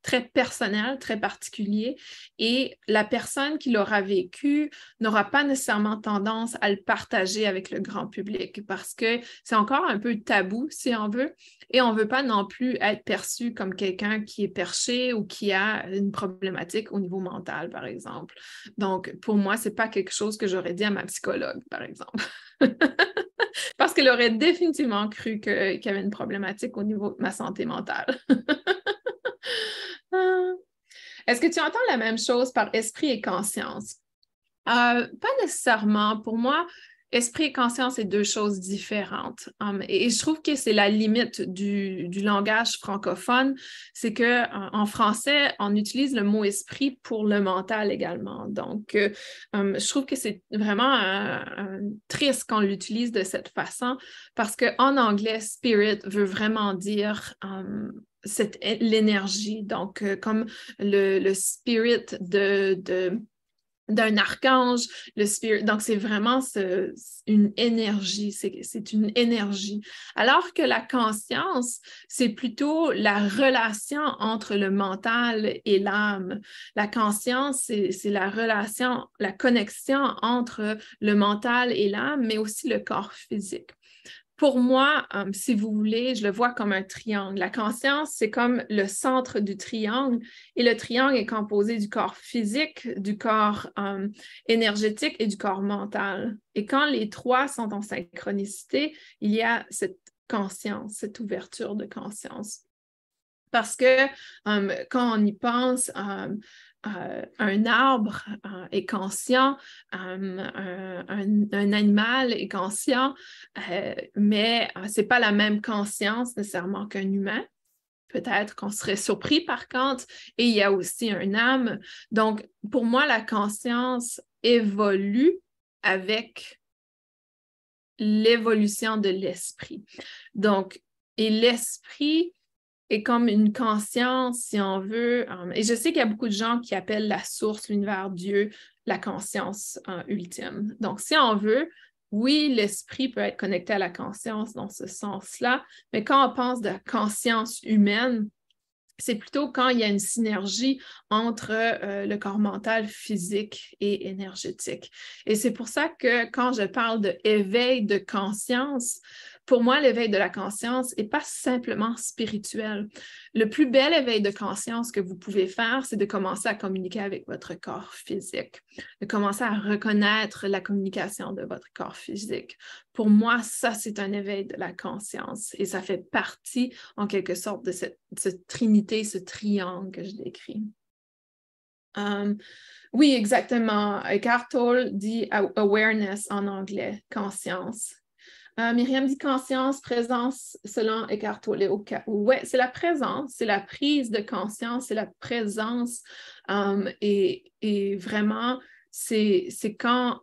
très personnel, très particulier et la personne qui l'aura vécu n'aura pas nécessairement tendance à le partager avec le grand public parce que c'est encore un peu tabou si on veut et on ne veut pas non plus être perçu comme quelqu'un qui est perché ou qui a une problématique au niveau mental par exemple. Donc pour moi, ce n'est pas quelque chose que j'aurais dit à ma psychologue par exemple. Parce qu'elle aurait définitivement cru qu'il y avait une problématique au niveau de ma santé mentale. Est-ce que tu entends la même chose par esprit et conscience? Pas nécessairement. Pour moi, esprit et conscience, c'est deux choses différentes. Et je trouve que c'est la limite du langage francophone. C'est qu'en français, on utilise le mot esprit pour le mental également. Donc, je trouve que c'est vraiment triste qu'on l'utilise de cette façon parce qu'en anglais, spirit veut vraiment dire... l'énergie, donc comme le spirit d'un archange, le spirit, donc c'est vraiment une énergie, c'est une énergie. Alors que la conscience, c'est plutôt la relation entre le mental et l'âme. La conscience, c'est la relation, la connexion entre le mental et l'âme, mais aussi le corps physique. Pour moi, si vous voulez, je le vois comme un triangle. La conscience, c'est comme le centre du triangle et le triangle est composé du corps physique, du corps énergétique et du corps mental. Et quand les trois sont en synchronicité, il y a cette conscience, cette ouverture de conscience. Parce que quand on y pense, un arbre est conscient, un animal est conscient, mais ce n'est pas la même conscience nécessairement qu'un humain. peut-être qu'on serait surpris par Kant, et il y a aussi une âme. Donc, pour moi, la conscience évolue avec l'évolution de l'esprit. Donc, et l'esprit est comme une conscience, si on veut. Et je sais qu'il y a beaucoup de gens qui appellent la source, l'univers, Dieu, la conscience ultime. Donc, si on veut, oui, l'esprit peut être connecté à la conscience dans ce sens-là, mais quand on pense de conscience humaine, c'est plutôt quand il y a une synergie entre le corps mental, physique et énergétique. Et c'est pour ça que quand je parle d'éveil de conscience, pour moi, l'éveil de la conscience n'est pas simplement spirituel. Le plus bel éveil de conscience que vous pouvez faire, c'est de commencer à communiquer avec votre corps physique, de commencer à reconnaître la communication de votre corps physique. Pour moi, ça, c'est un éveil de la conscience et ça fait partie, en quelque sorte, de cette trinité, ce triangle que je décris. Oui, exactement. Eckhart Tolle dit « awareness » en anglais, « conscience ». Myriam dit conscience, présence, selon Eckhart Tolle. Oui, c'est la présence, c'est la prise de conscience, c'est la présence. Et vraiment, c'est quand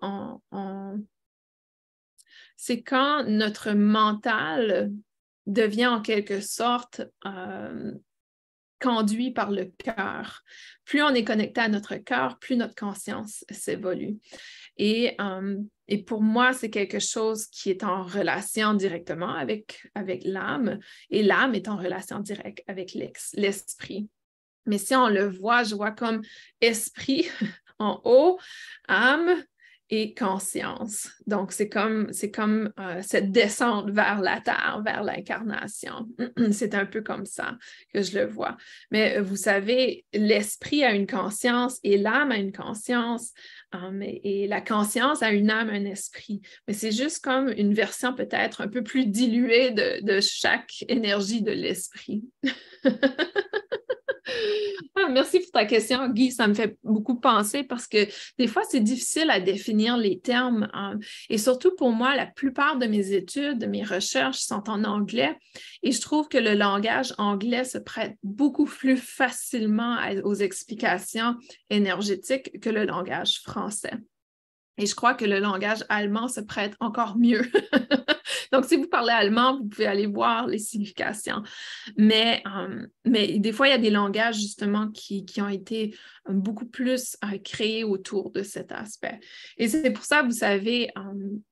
notre mental devient en quelque sorte conduit par le cœur. Plus on est connecté à notre cœur, plus notre conscience s'évolue. Et pour moi, c'est quelque chose qui est en relation directement avec l'âme, et l'âme est en relation directe avec l'esprit. Mais si on le voit, je vois comme esprit en haut, âme et conscience. Donc, c'est comme cette descente vers la terre, vers l'incarnation. C'est un peu comme ça que je le vois. Mais vous savez, l'esprit a une conscience et l'âme a une conscience. Et la conscience a une âme, un esprit, mais c'est juste comme une version peut-être un peu plus diluée de chaque énergie de l'esprit. Ah, merci pour ta question, Guy, ça me fait beaucoup penser parce que des fois, c'est difficile à définir les termes. Et surtout pour moi, la plupart de mes études, de mes recherches sont en anglais et je trouve que le langage anglais se prête beaucoup plus facilement aux explications énergétiques que le langage français. Et je crois que le langage allemand se prête encore mieux. Donc, si vous parlez allemand, vous pouvez aller voir les significations. Mais des fois, il y a des langages, justement, qui ont été beaucoup plus créés autour de cet aspect. Et c'est pour ça, vous savez,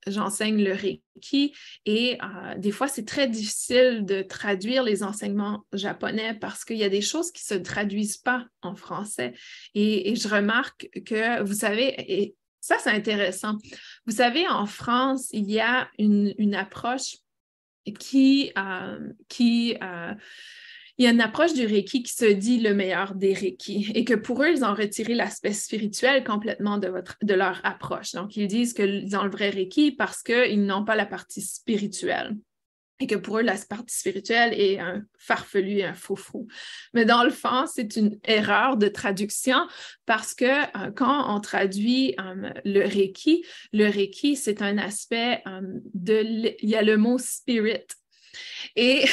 j'enseigne le Reiki et des fois, c'est très difficile de traduire les enseignements japonais parce qu'il y a des choses qui ne se traduisent pas en français. Et je remarque que, vous savez... Ça, c'est intéressant. Vous savez, en France, il y a une approche il y a une approche du Reiki qui se dit le meilleur des Reiki et que pour eux, ils ont retiré l'aspect spirituel complètement de leur approche. Donc, ils disent qu'ils ont le vrai Reiki parce qu'ils n'ont pas la partie spirituelle. Et que pour eux, la partie spirituelle est un farfelu et un faux-frou. Mais dans le fond, c'est une erreur de traduction parce que quand on traduit le Reiki, c'est un aspect il y a le mot « spirit ». Et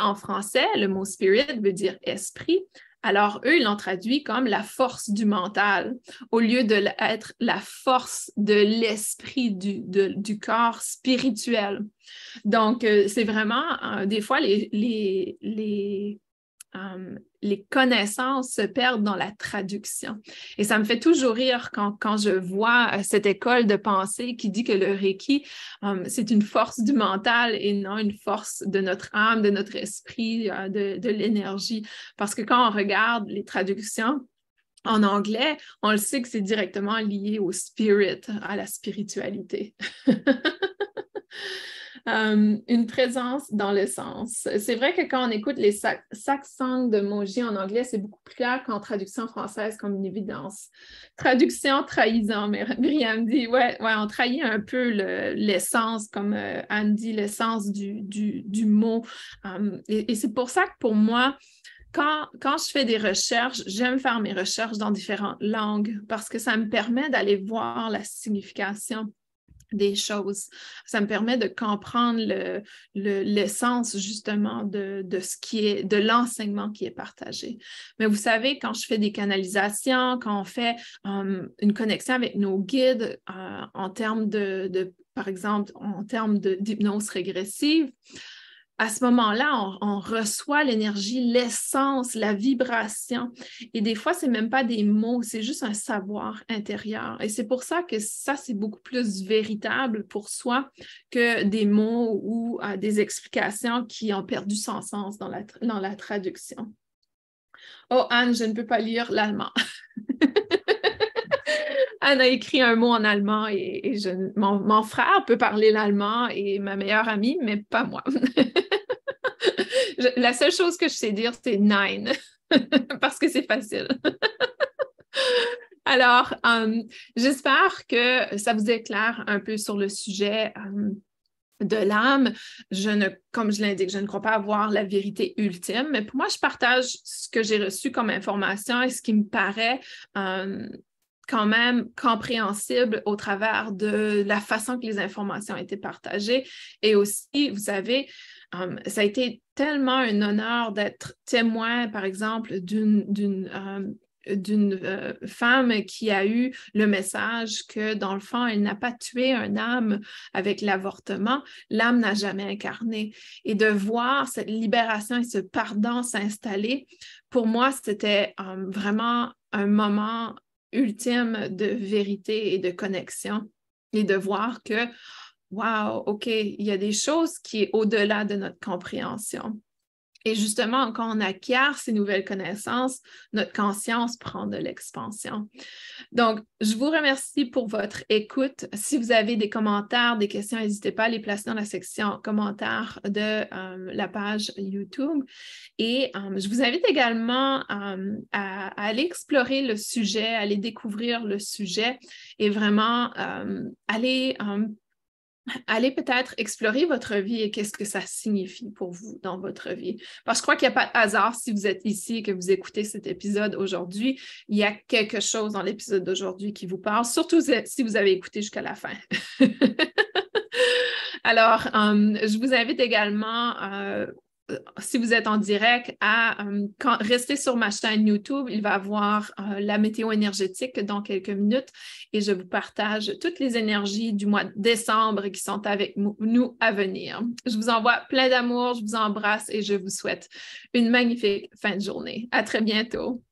en français, le mot « spirit » veut dire « esprit ». Alors, eux, ils l'ont traduit comme la force du mental, au lieu d'être la force de l'esprit, du corps spirituel. Donc, c'est vraiment, des fois, les connaissances se perdent dans la traduction. Et ça me fait toujours rire quand je vois cette école de pensée qui dit que le Reiki, c'est une force du mental et non une force de notre âme, de notre esprit, de l'énergie. Parce que quand on regarde les traductions en anglais, on le sait que c'est directement lié au spirit, à la spiritualité. Une présence dans le sens. C'est vrai que quand on écoute les satsang de Moji en anglais, c'est beaucoup plus clair qu'en traduction française comme une évidence. Traduction, trahison, Myriam dit, ouais, on trahit un peu l'essence, comme Anne dit, l'essence du mot. Et c'est pour ça que pour moi, quand je fais des recherches, j'aime faire mes recherches dans différentes langues parce que ça me permet d'aller voir la signification des choses. Ça me permet de comprendre l'essence justement de ce qui est, de l'enseignement qui est partagé. Mais vous savez, quand je fais des canalisations, quand on fait une connexion avec nos guides en termes par exemple, en termes d'hypnose régressive, à ce moment-là, on reçoit l'énergie, l'essence, la vibration. Et des fois, ce n'est même pas des mots, c'est juste un savoir intérieur. Et c'est pour ça que ça, c'est beaucoup plus véritable pour soi que des mots ou des explications qui ont perdu son sens dans la traduction. Oh, Anne, je ne peux pas lire l'allemand. Anne a écrit un mot en allemand et mon frère peut parler l'allemand et ma meilleure amie, mais pas moi. La seule chose que je sais dire, c'est « nein », parce que c'est facile. Alors, j'espère que ça vous éclaire un peu sur le sujet de l'âme. Comme je l'indique, je ne crois pas avoir la vérité ultime, mais pour moi, je partage ce que j'ai reçu comme information et ce qui me paraît quand même compréhensible au travers de la façon que les informations ont été partagées. Et aussi, vous savez, ça a été tellement un honneur d'être témoin, par exemple, d'une femme qui a eu le message que, dans le fond, elle n'a pas tué une âme avec l'avortement, l'âme n'a jamais incarné. Et de voir cette libération et ce pardon s'installer, pour moi, c'était vraiment un moment ultime de vérité et de connexion et de voir que, wow, OK, il y a des choses qui sont au-delà de notre compréhension. Et justement, quand on acquiert ces nouvelles connaissances, notre conscience prend de l'expansion. Donc, je vous remercie pour votre écoute. Si vous avez des commentaires, des questions, n'hésitez pas à les placer dans la section commentaires de la page YouTube. Et je vous invite également à aller explorer le sujet, à aller découvrir le sujet et vraiment allez peut-être explorer votre vie et qu'est-ce que ça signifie pour vous dans votre vie. Parce que je crois qu'il n'y a pas de hasard si vous êtes ici et que vous écoutez cet épisode aujourd'hui. Il y a quelque chose dans l'épisode d'aujourd'hui qui vous parle, surtout si vous avez écouté jusqu'à la fin. Alors, je vous invite également, si vous êtes en direct, à rester sur ma chaîne YouTube. Il va y avoir la météo énergétique dans quelques minutes et je vous partage toutes les énergies du mois de décembre qui sont avec nous à venir. Je vous envoie plein d'amour, je vous embrasse et je vous souhaite une magnifique fin de journée. À très bientôt.